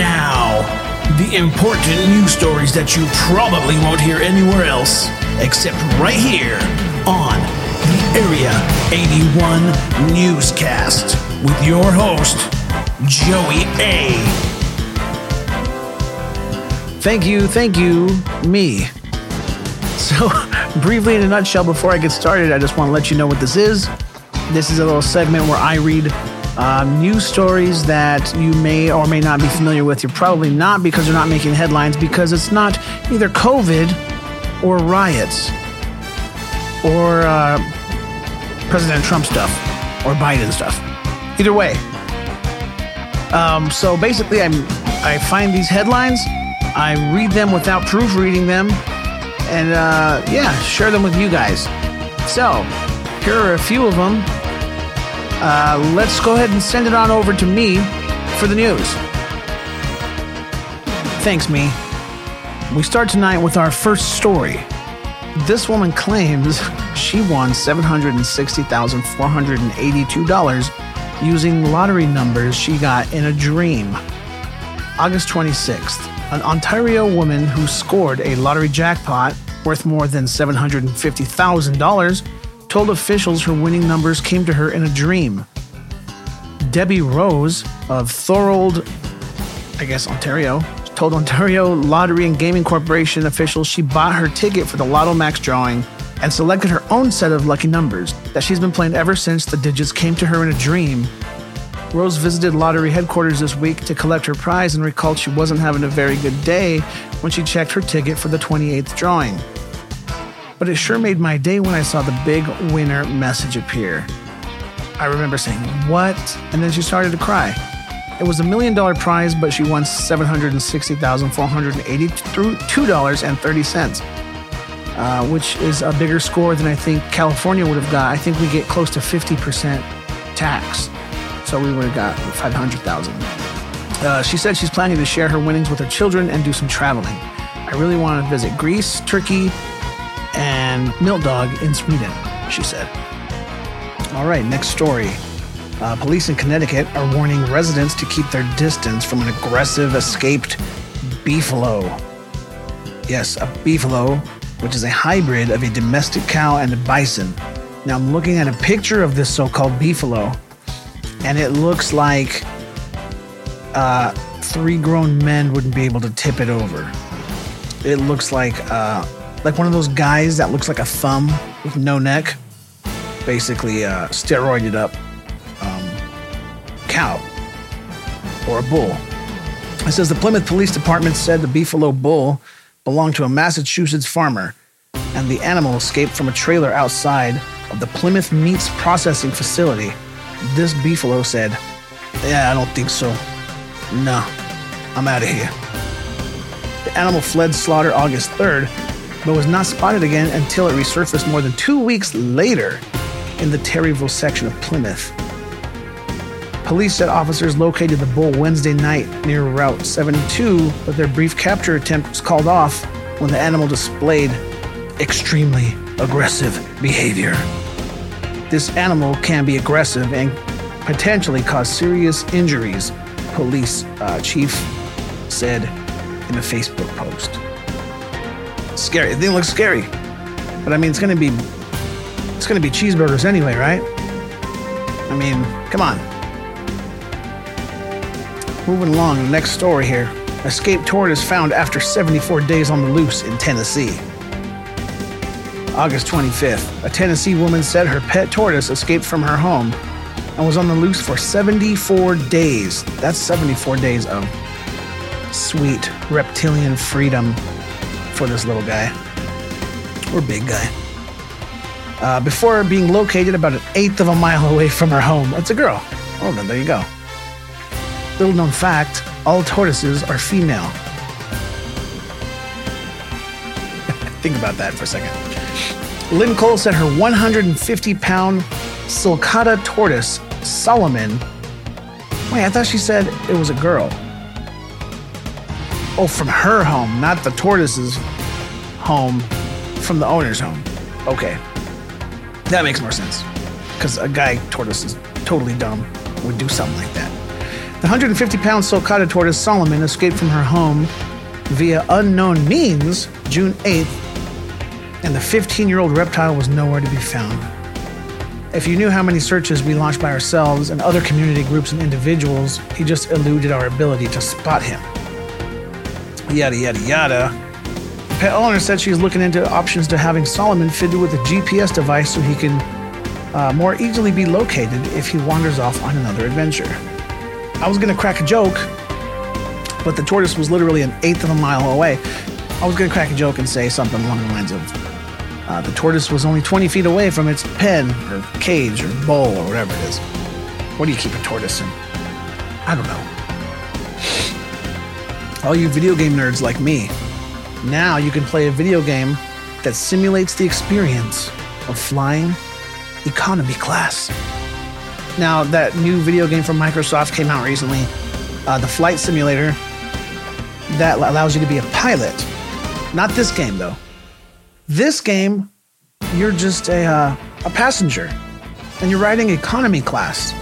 now, the important news stories that you probably won't hear anywhere else, except right here on the Area 81 Newscast with your host, Joey A. Thank you, me. So, briefly in a nutshell, before I get started, I just want to let you know what this is. This is a little segment where I read news stories that you may or may not be familiar with. You're probably not, because they're not making headlines, because it's not either COVID or riots or President Trump stuff or Biden stuff. Either way. So basically, I find these headlines, I read them without proofreading them, and share them with you guys. So, here are a few of them. Let's go ahead and send it on over to me for the news. Thanks, me. We start tonight with our first story. This woman claims she won $760,482 using lottery numbers she got in a dream. August 26th. An Ontario woman who scored a lottery jackpot worth more than $750,000 told officials her winning numbers came to her in a dream. Debbie Rose of Thorold, Ontario, told Ontario Lottery and Gaming Corporation officials she bought her ticket for the Lotto Max drawing and selected her own set of lucky numbers that she's been playing ever since the digits came to her in a dream. Rose visited lottery headquarters this week to collect her prize and recalled she wasn't having a very good day when she checked her ticket for the 28th drawing. But it sure made my day when I saw the big winner message appear. I remember saying, "What?" And then she started to cry. It was $1 million prize, but she won $760,482.30, which is a bigger score than I think California would have got. I think we get close to 50% tax. So we would have got $500,000. She said she's planning to share her winnings with her children and do some traveling. I really want to visit Greece, Turkey, and Milk Dog in Sweden, she said. All right, next story. Police in Connecticut are warning residents to keep their distance from an aggressive escaped beefalo. Yes, a beefalo, which is a hybrid of a domestic cow and a bison. Now I'm looking at a picture of this so-called beefalo, and it looks like three grown men wouldn't be able to tip it over. It looks like one of those guys that looks like a thumb with no neck, basically steroided up cow or a bull. It says the Plymouth Police Department said the beefalo bull belonged to a Massachusetts farmer, and the animal escaped from a trailer outside of the Plymouth Meats Processing Facility. This beefalo said, "Yeah, I don't think so. No, I'm out of here." The animal fled slaughter August 3rd, but was not spotted again until it resurfaced more than 2 weeks later in the Terryville section of Plymouth. Police said officers located the bull Wednesday night near Route 72, but their brief capture attempt was called off when the animal displayed extremely aggressive behavior. This animal can be aggressive and potentially cause serious injuries, police chief said in a Facebook post. Scary. The thing looks scary, but I mean, it's gonna be cheeseburgers anyway, right? I mean, come on. Moving along, the next story here: escaped tortoise found after 74 days on the loose in Tennessee. August 25th, a Tennessee woman said her pet tortoise escaped from her home and was on the loose for 74 days. That's 74 days of sweet reptilian freedom for this little guy, or big guy, before being located about 1/8 of a mile away from her home. That's a girl. Oh, then there you go. Little known fact, all tortoises are female. Think about that for a second. Lynn Cole said her 150-pound sulcata tortoise, Solomon. Wait, I thought she said it was a girl. Oh, from her home, not the tortoise's home, from the owner's home. Okay. That makes more sense, because a guy tortoise is totally dumb, would do something like that. The 150-pound sulcata tortoise Solomon escaped from her home via unknown means June 8th, and the 15-year-old reptile was nowhere to be found. If you knew how many searches we launched by ourselves and other community groups and individuals, he just eluded our ability to spot him. Yada, yada, yada. The pet owner said she's looking into options to having Solomon fitted with a GPS device so he can more easily be located if he wanders off on another adventure. I was going to crack a joke, but the tortoise was literally an eighth of a mile away. I was going to crack a joke and say something along the lines of, the tortoise was only 20 feet away from its pen or cage or bowl or whatever it is. What do you keep a tortoise in? I don't know. All you video game nerds like me, now you can play a video game that simulates the experience of flying economy class. Now, that new video game from Microsoft came out recently, the Flight Simulator, that allows you to be a pilot. Not this game, though. This game, you're just a passenger, and you're riding economy class.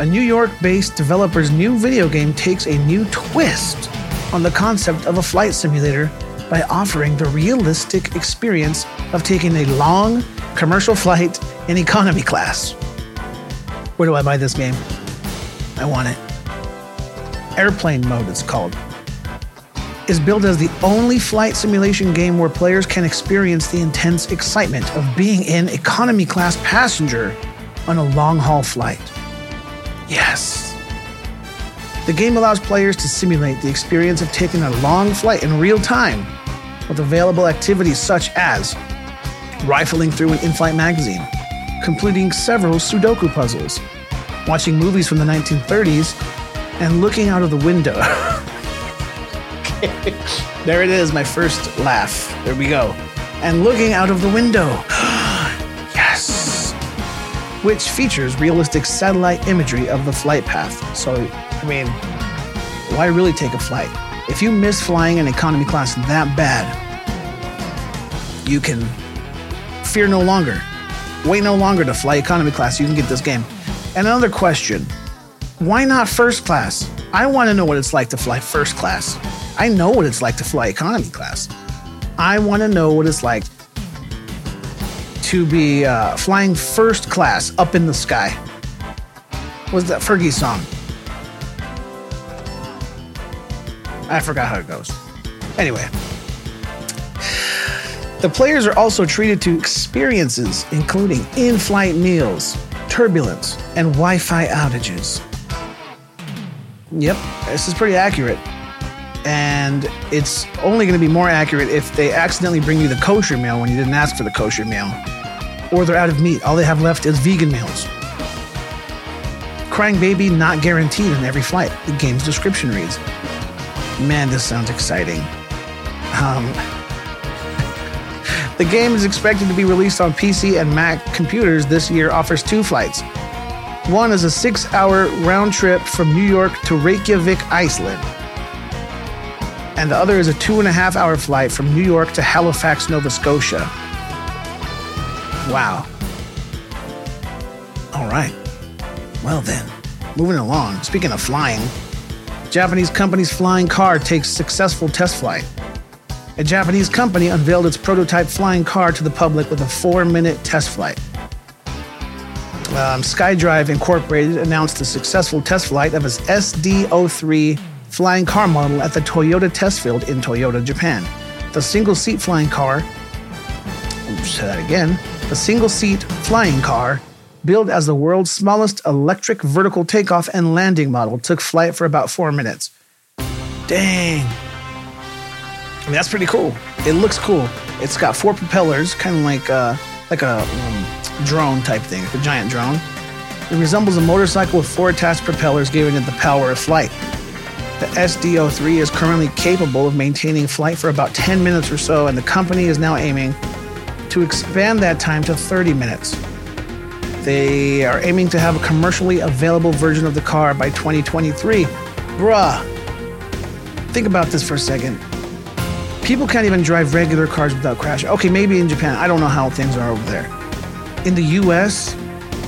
A New York-based developer's new video game takes a new twist on the concept of a flight simulator by offering the realistic experience of taking a long commercial flight in economy class. Where do I buy this game? I want it. Airplane Mode, it's called. Is billed as the only flight simulation game where players can experience the intense excitement of being an economy class passenger on a long-haul flight. Yes. The game allows players to simulate the experience of taking a long flight in real time with available activities such as rifling through an in-flight magazine, completing several Sudoku puzzles, watching movies from the 1930s, and looking out of the window. There it is, my first laugh. There we go. And looking out of the window. Yes! Which features realistic satellite imagery of the flight path. So, I mean, why really take a flight? If you miss flying in economy class that bad, you can fear no longer. Wait no longer to fly economy class. You can get this game. And another question. Why not first class? I want to know what it's like to fly first class. I know what it's like to fly economy class. I want to know what it's like to be flying first class up in the sky. What's that Fergie song? I forgot how it goes. Anyway. The players are also treated to experiences including in-flight meals, turbulence, and Wi-Fi outages. Yep, this is pretty accurate. And it's only going to be more accurate if they accidentally bring you the kosher meal when you didn't ask for the kosher meal. Or they're out of meat. All they have left is vegan meals. Crying baby not guaranteed in every flight. The game's description reads. Man, this sounds exciting. The game is expected to be released on PC and Mac computers this year, offers two flights. One is a 6-hour round trip from New York to Reykjavik, Iceland. And the other is a 2.5-hour flight from New York to Halifax, Nova Scotia. Wow. All right. Well then, moving along. Speaking of flying, Japanese company's flying car takes successful test flight. A Japanese company unveiled its prototype flying car to the public with a 4-minute test flight. SkyDrive Incorporated announced the successful test flight of its SD03 flying car model at the Toyota test field in Toyota, Japan. The single-seat flying car, the single-seat flying car, billed as the world's smallest electric vertical takeoff and landing model, took flight for about 4 minutes. Dang. I mean, that's pretty cool. It looks cool. It's got 4 propellers, kind of like a drone type thing, a giant drone. It resembles a motorcycle with 4 attached propellers, giving it the power of flight. The SD03 is currently capable of maintaining flight for about 10 minutes or so, and the company is now aiming to expand that time to 30 minutes. They are aiming to have a commercially available version of the car by 2023. Bruh. Think about this for a second. People can't even drive regular cars without crashing. Okay, maybe in Japan. I don't know how things are over there. In the US,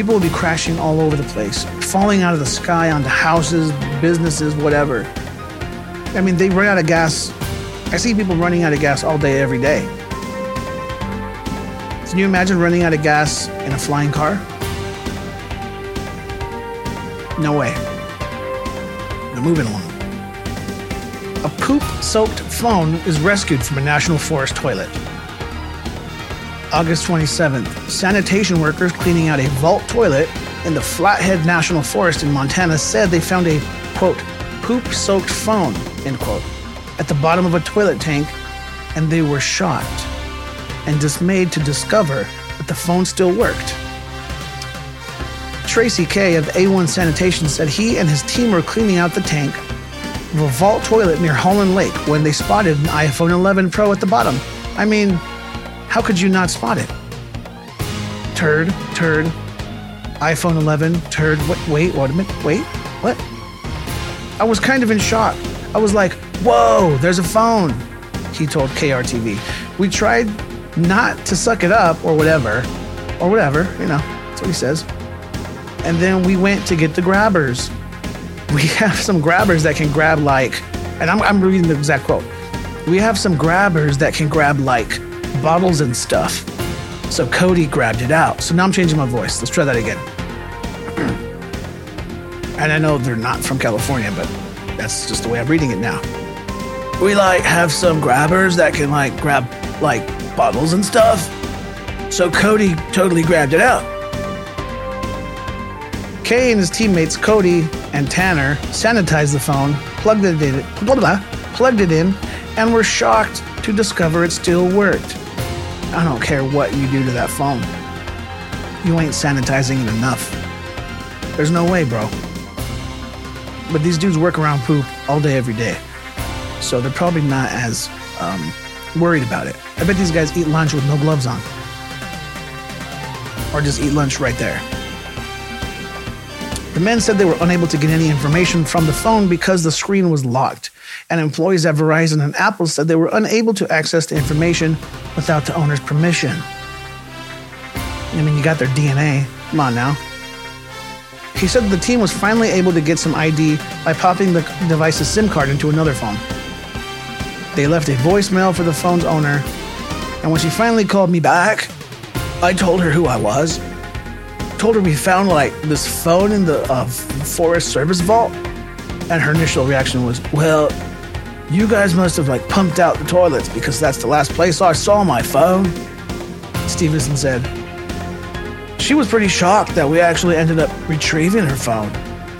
people would be crashing all over the place, falling out of the sky onto houses, businesses, whatever. I mean, they run out of gas. I see people running out of gas all day, every day. Can you imagine running out of gas in a flying car? No way. Now moving along. A poop-soaked phone is rescued from a National Forest toilet. August 27th, sanitation workers cleaning out a vault toilet in the Flathead National Forest in Montana said they found a, quote, poop-soaked phone, end quote, at the bottom of a toilet tank, and they were shocked and dismayed to discover that the phone still worked. Tracy K of A1 Sanitation said he and his team were cleaning out the tank of a vault toilet near Holland Lake when they spotted an iPhone 11 Pro at the bottom. I mean, how could you not spot it? Turd, iPhone 11, turd, wait, what? I was kind of in shock. I was like, whoa, there's a phone, he told KRTV. We tried not to suck it up or whatever, you know, that's what he says. And then we went to get the grabbers. We have some grabbers that can grab like, and I'm reading the exact quote. We have some grabbers that can grab like bottles and stuff. So Cody grabbed it out. So now I'm changing my voice. Let's try that again. And I know they're not from California, but that's just the way I'm reading it now. We like have some grabbers that can like grab like bottles and stuff. So Cody totally grabbed it out. Kay and his teammates Cody and Tanner sanitized the phone, plugged it in, and were shocked to discover it still worked. I don't care what you do to that phone. You ain't sanitizing it enough. There's no way, bro. But these dudes work around poop all day, every day. So they're probably not as worried about it. I bet these guys eat lunch with no gloves on. Or just eat lunch right there. The men said they were unable to get any information from the phone because the screen was locked, and employees at Verizon and Apple said they were unable to access the information without the owner's permission. I mean, you got their DNA. Come on now. He said the team was finally able to get some ID by popping the device's SIM card into another phone. They left a voicemail for the phone's owner, and when she finally called me back, I told her who I was. Told her we found like this phone in the forest service vault, and her initial reaction was, well, you guys must have like pumped out the toilets because that's the last place I saw my phone, Stevenson said. She was pretty shocked that we actually ended up retrieving her phone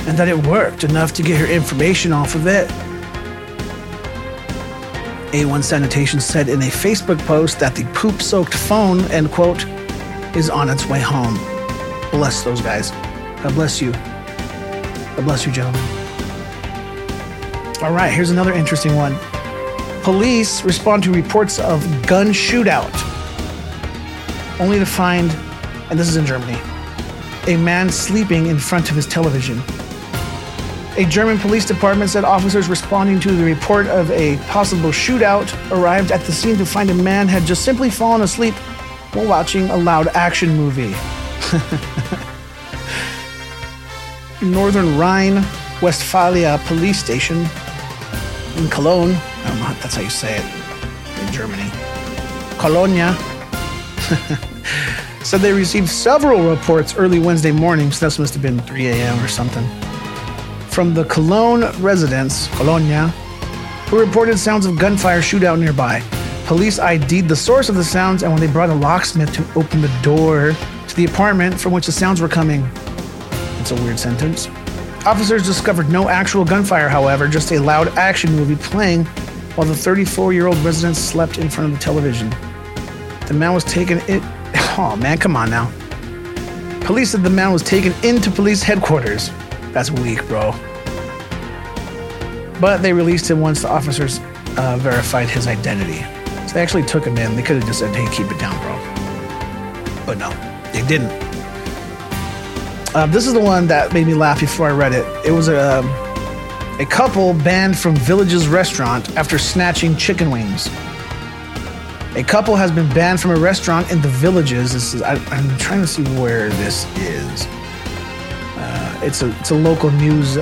and that it worked enough to get her information off of it. A1 Sanitation said in a Facebook post that the poop-soaked phone, end quote, is on its way home. Bless those guys. God bless you. God bless you, gentlemen. All right, here's another interesting one. Police respond to reports of gun shootout, only to find, and this is in Germany, a man sleeping in front of his television. A German police department said officers responding to the report of a possible shootout arrived at the scene to find a man had just simply fallen asleep while watching a loud action movie. Northern Rhine-Westphalia police station in Cologne. I don't know if that's how you say it in Germany. Colonia. Said they received several reports early Wednesday morning, so this must have been 3 a.m. or something, from the Cologne residents, Colonia, who reported sounds of gunfire shootout nearby. Police ID'd the source of the sounds, and when they brought a locksmith to open the door to the apartment from which the sounds were coming. It's a weird sentence. Officers discovered no actual gunfire, however, just a loud action movie playing while the 34-year-old resident slept in front of the television. The man was taken in... Oh, man, come on now. Police said the man was taken into police headquarters. That's weak, bro. But they released him once the officers verified his identity. So they actually took him in. They could have just said, hey, keep it down, bro. But no, they didn't. This is the one that made me laugh before I read it. It was a couple banned from Village's restaurant after snatching chicken wings. A couple has been banned from a restaurant in the Villages. This is, I'm trying to see where this is. It's a local news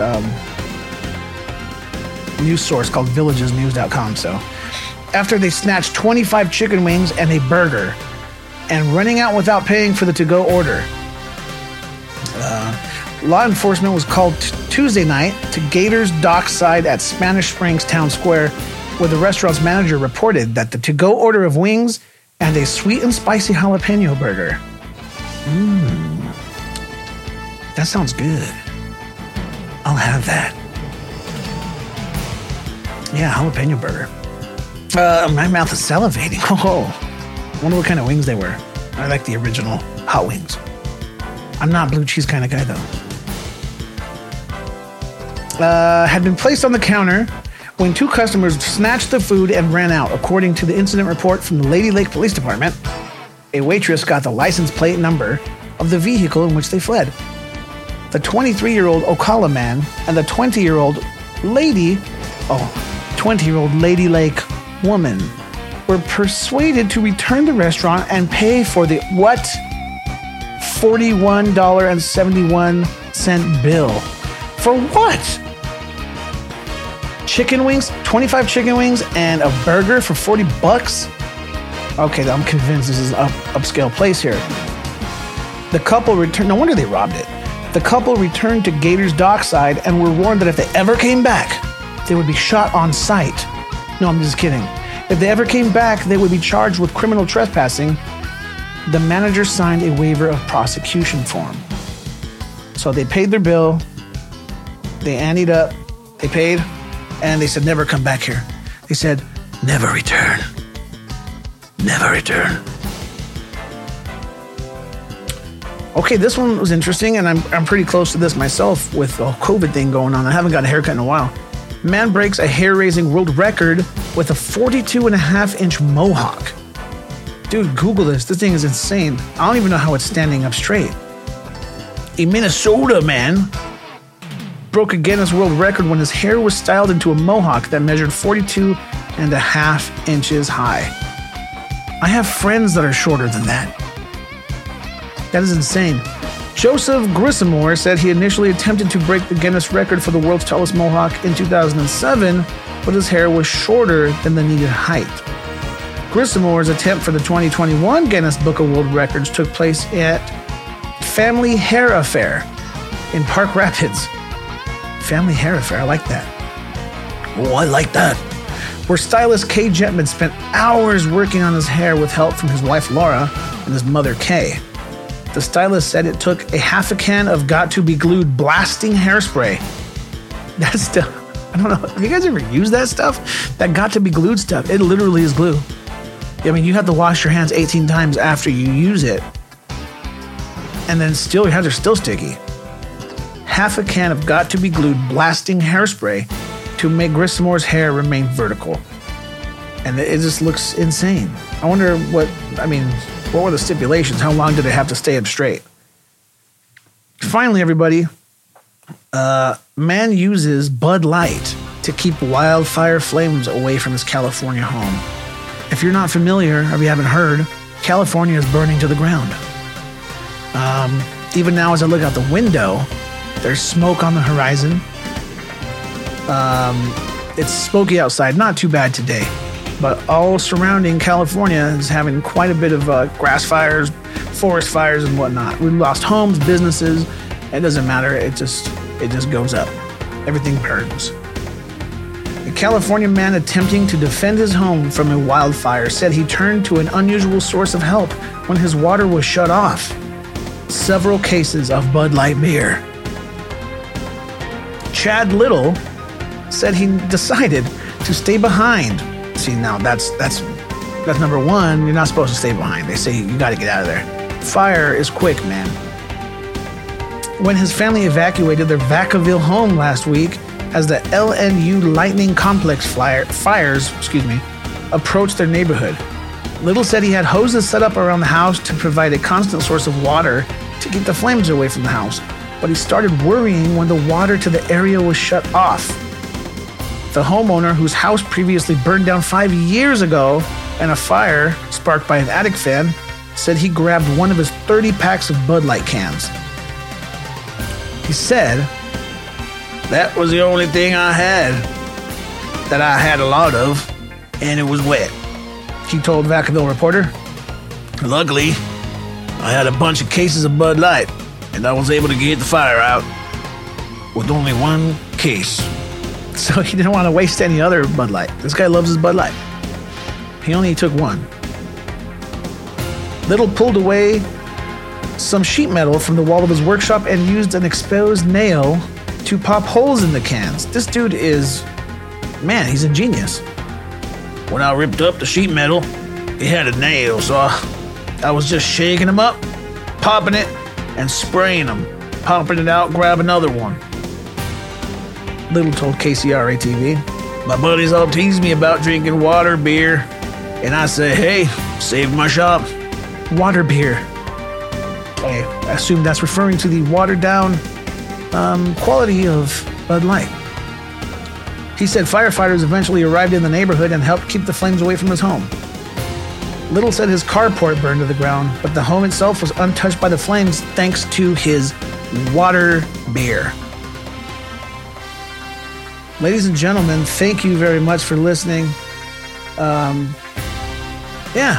news source called villagesnews.com. So after they snatched 25 chicken wings and a burger and running out without paying for the to-go order. Law enforcement was called Tuesday night to Gator's Dockside at Spanish Springs Town Square, where the restaurant's manager reported that the to-go order of wings and a sweet and spicy jalapeno burger. That sounds good. I'll have that. Yeah, jalapeno burger. My mouth is salivating. Oh, wonder what kind of wings they were. I like the original hot wings. I'm not a blue cheese kind of guy, though. Had been placed on the counter when two customers snatched the food and ran out. According to the incident report from the Lady Lake Police Department, a waitress got the license plate number of the vehicle in which they fled. The 23-year-old Ocala man and the 20-year-old Lady Lake woman were persuaded to return the restaurant and pay for the what? $41.71 bill. For what? Chicken wings? 25 chicken wings and a burger for $40? Okay, I'm convinced this is an upscale place here. The couple returned. No wonder they robbed it. The couple returned to Gator's Dockside and were warned that if they ever came back, they would be shot on sight. No, I'm just kidding. If they ever came back, they would be charged with criminal trespassing. The manager signed a waiver of prosecution form. So they paid their bill, they anteed up, they paid, and they said, never come back here. They said, never return. Never return. Okay, this one was interesting, and I'm pretty close to this myself with the COVID thing going on. I haven't got a haircut in a while. Man breaks a hair-raising world record with a 42.5-inch mohawk. Dude, Google this. This thing is insane. I don't even know how it's standing up straight. A Minnesota man broke a Guinness World Record when his hair was styled into a mohawk that measured 42.5 inches high. I have friends that are shorter than that. That is insane. Joseph Grissamore said he initially attempted to break the Guinness record for the world's tallest mohawk in 2007, but his hair was shorter than the needed height. Grissamore's attempt for the 2021 Guinness Book of World Records took place at Family Hair Affair in Park Rapids. Family Hair Affair, I like that. Oh, I like that. Where stylist Kay Jetman spent hours working on his hair with help from his wife Laura and his mother Kay. The stylist said it took a half a can of got-to-be-glued blasting hairspray. That stuff, I don't know, have you guys ever used that stuff? That got-to-be-glued stuff, it literally is glue. I mean, you have to wash your hands 18 times after you use it. And then still, your hands are still sticky. Half a can of got-to-be-glued blasting hairspray to make Grissamore's hair remain vertical. And it just looks insane. I wonder what were the stipulations? How long did they have to stay up straight? Finally, everybody, man uses Bud Light to keep wildfire flames away from his California home. If you're not familiar, or if you haven't heard, California is burning to the ground. Even now as I look out the window, there's smoke on the horizon. It's smoky outside, not too bad today. But all surrounding California is having quite a bit of grass fires, forest fires, and whatnot. We lost homes, businesses. It doesn't matter. It just goes up. Everything burns. A California man attempting to defend his home from a wildfire said he turned to an unusual source of help when his water was shut off. Several cases of Bud Light beer. Chad Little said he decided to stay behind. See, now that's number one. You're not supposed to stay behind. They say you got to get out of there. Fire is quick, man. When his family evacuated their Vacaville home last week, as the LNU Lightning Complex fires approached their neighborhood. Little said he had hoses set up around the house to provide a constant source of water to keep the flames away from the house, but he started worrying when the water to the area was shut off. The homeowner, whose house previously burned down 5 years ago in a fire, sparked by an attic fan, said he grabbed one of his 30 packs of Bud Light cans. He said, "That was the only thing I had that I had a lot of, and it was wet," he told Vacaville Reporter. "Luckily, I had a bunch of cases of Bud Light, and I was able to get the fire out with only one case." So he didn't want to waste any other Bud Light. This guy loves his Bud Light. He only took one. Little pulled away some sheet metal from the wall of his workshop and used an exposed nail to pop holes in the cans. This dude is, man, he's a genius. "When I ripped up the sheet metal, it had a nail, so I was just shaking them up, popping it, and spraying them. Popping it out, grab another one," Little told KCRA-TV. "My buddies all tease me about drinking water beer, and I say, hey, save my shop." Water beer. I assume that's referring to the watered-down quality of Bud Light. He said firefighters eventually arrived in the neighborhood and helped keep the flames away from his home. Little said his carport burned to the ground, but the home itself was untouched by the flames thanks to his water beer. Ladies and gentlemen, thank you very much for listening. Yeah,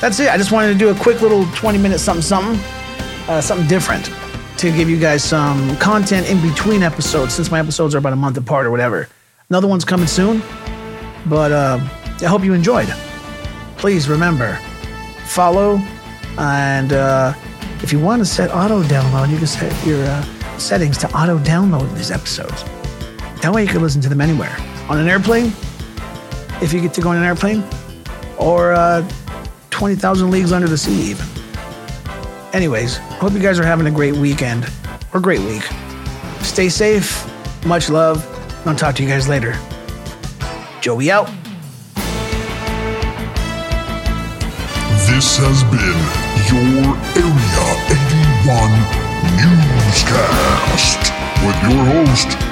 that's it. I just wanted to do a quick little 20-minute something-something, something different to give you guys some content in between episodes, since my episodes are about a month apart or whatever. Another one's coming soon, but I hope you enjoyed. Please remember, follow, and if you want to set auto-download, you can set your settings to auto-download these episodes. That way you can listen to them anywhere. On an airplane, if you get to go on an airplane, or 20,000 Leagues Under the Sea even. Anyways, hope you guys are having a great weekend, or great week. Stay safe, much love, and I'll talk to you guys later. Joey out. This has been your Area 81 Newscast with your host,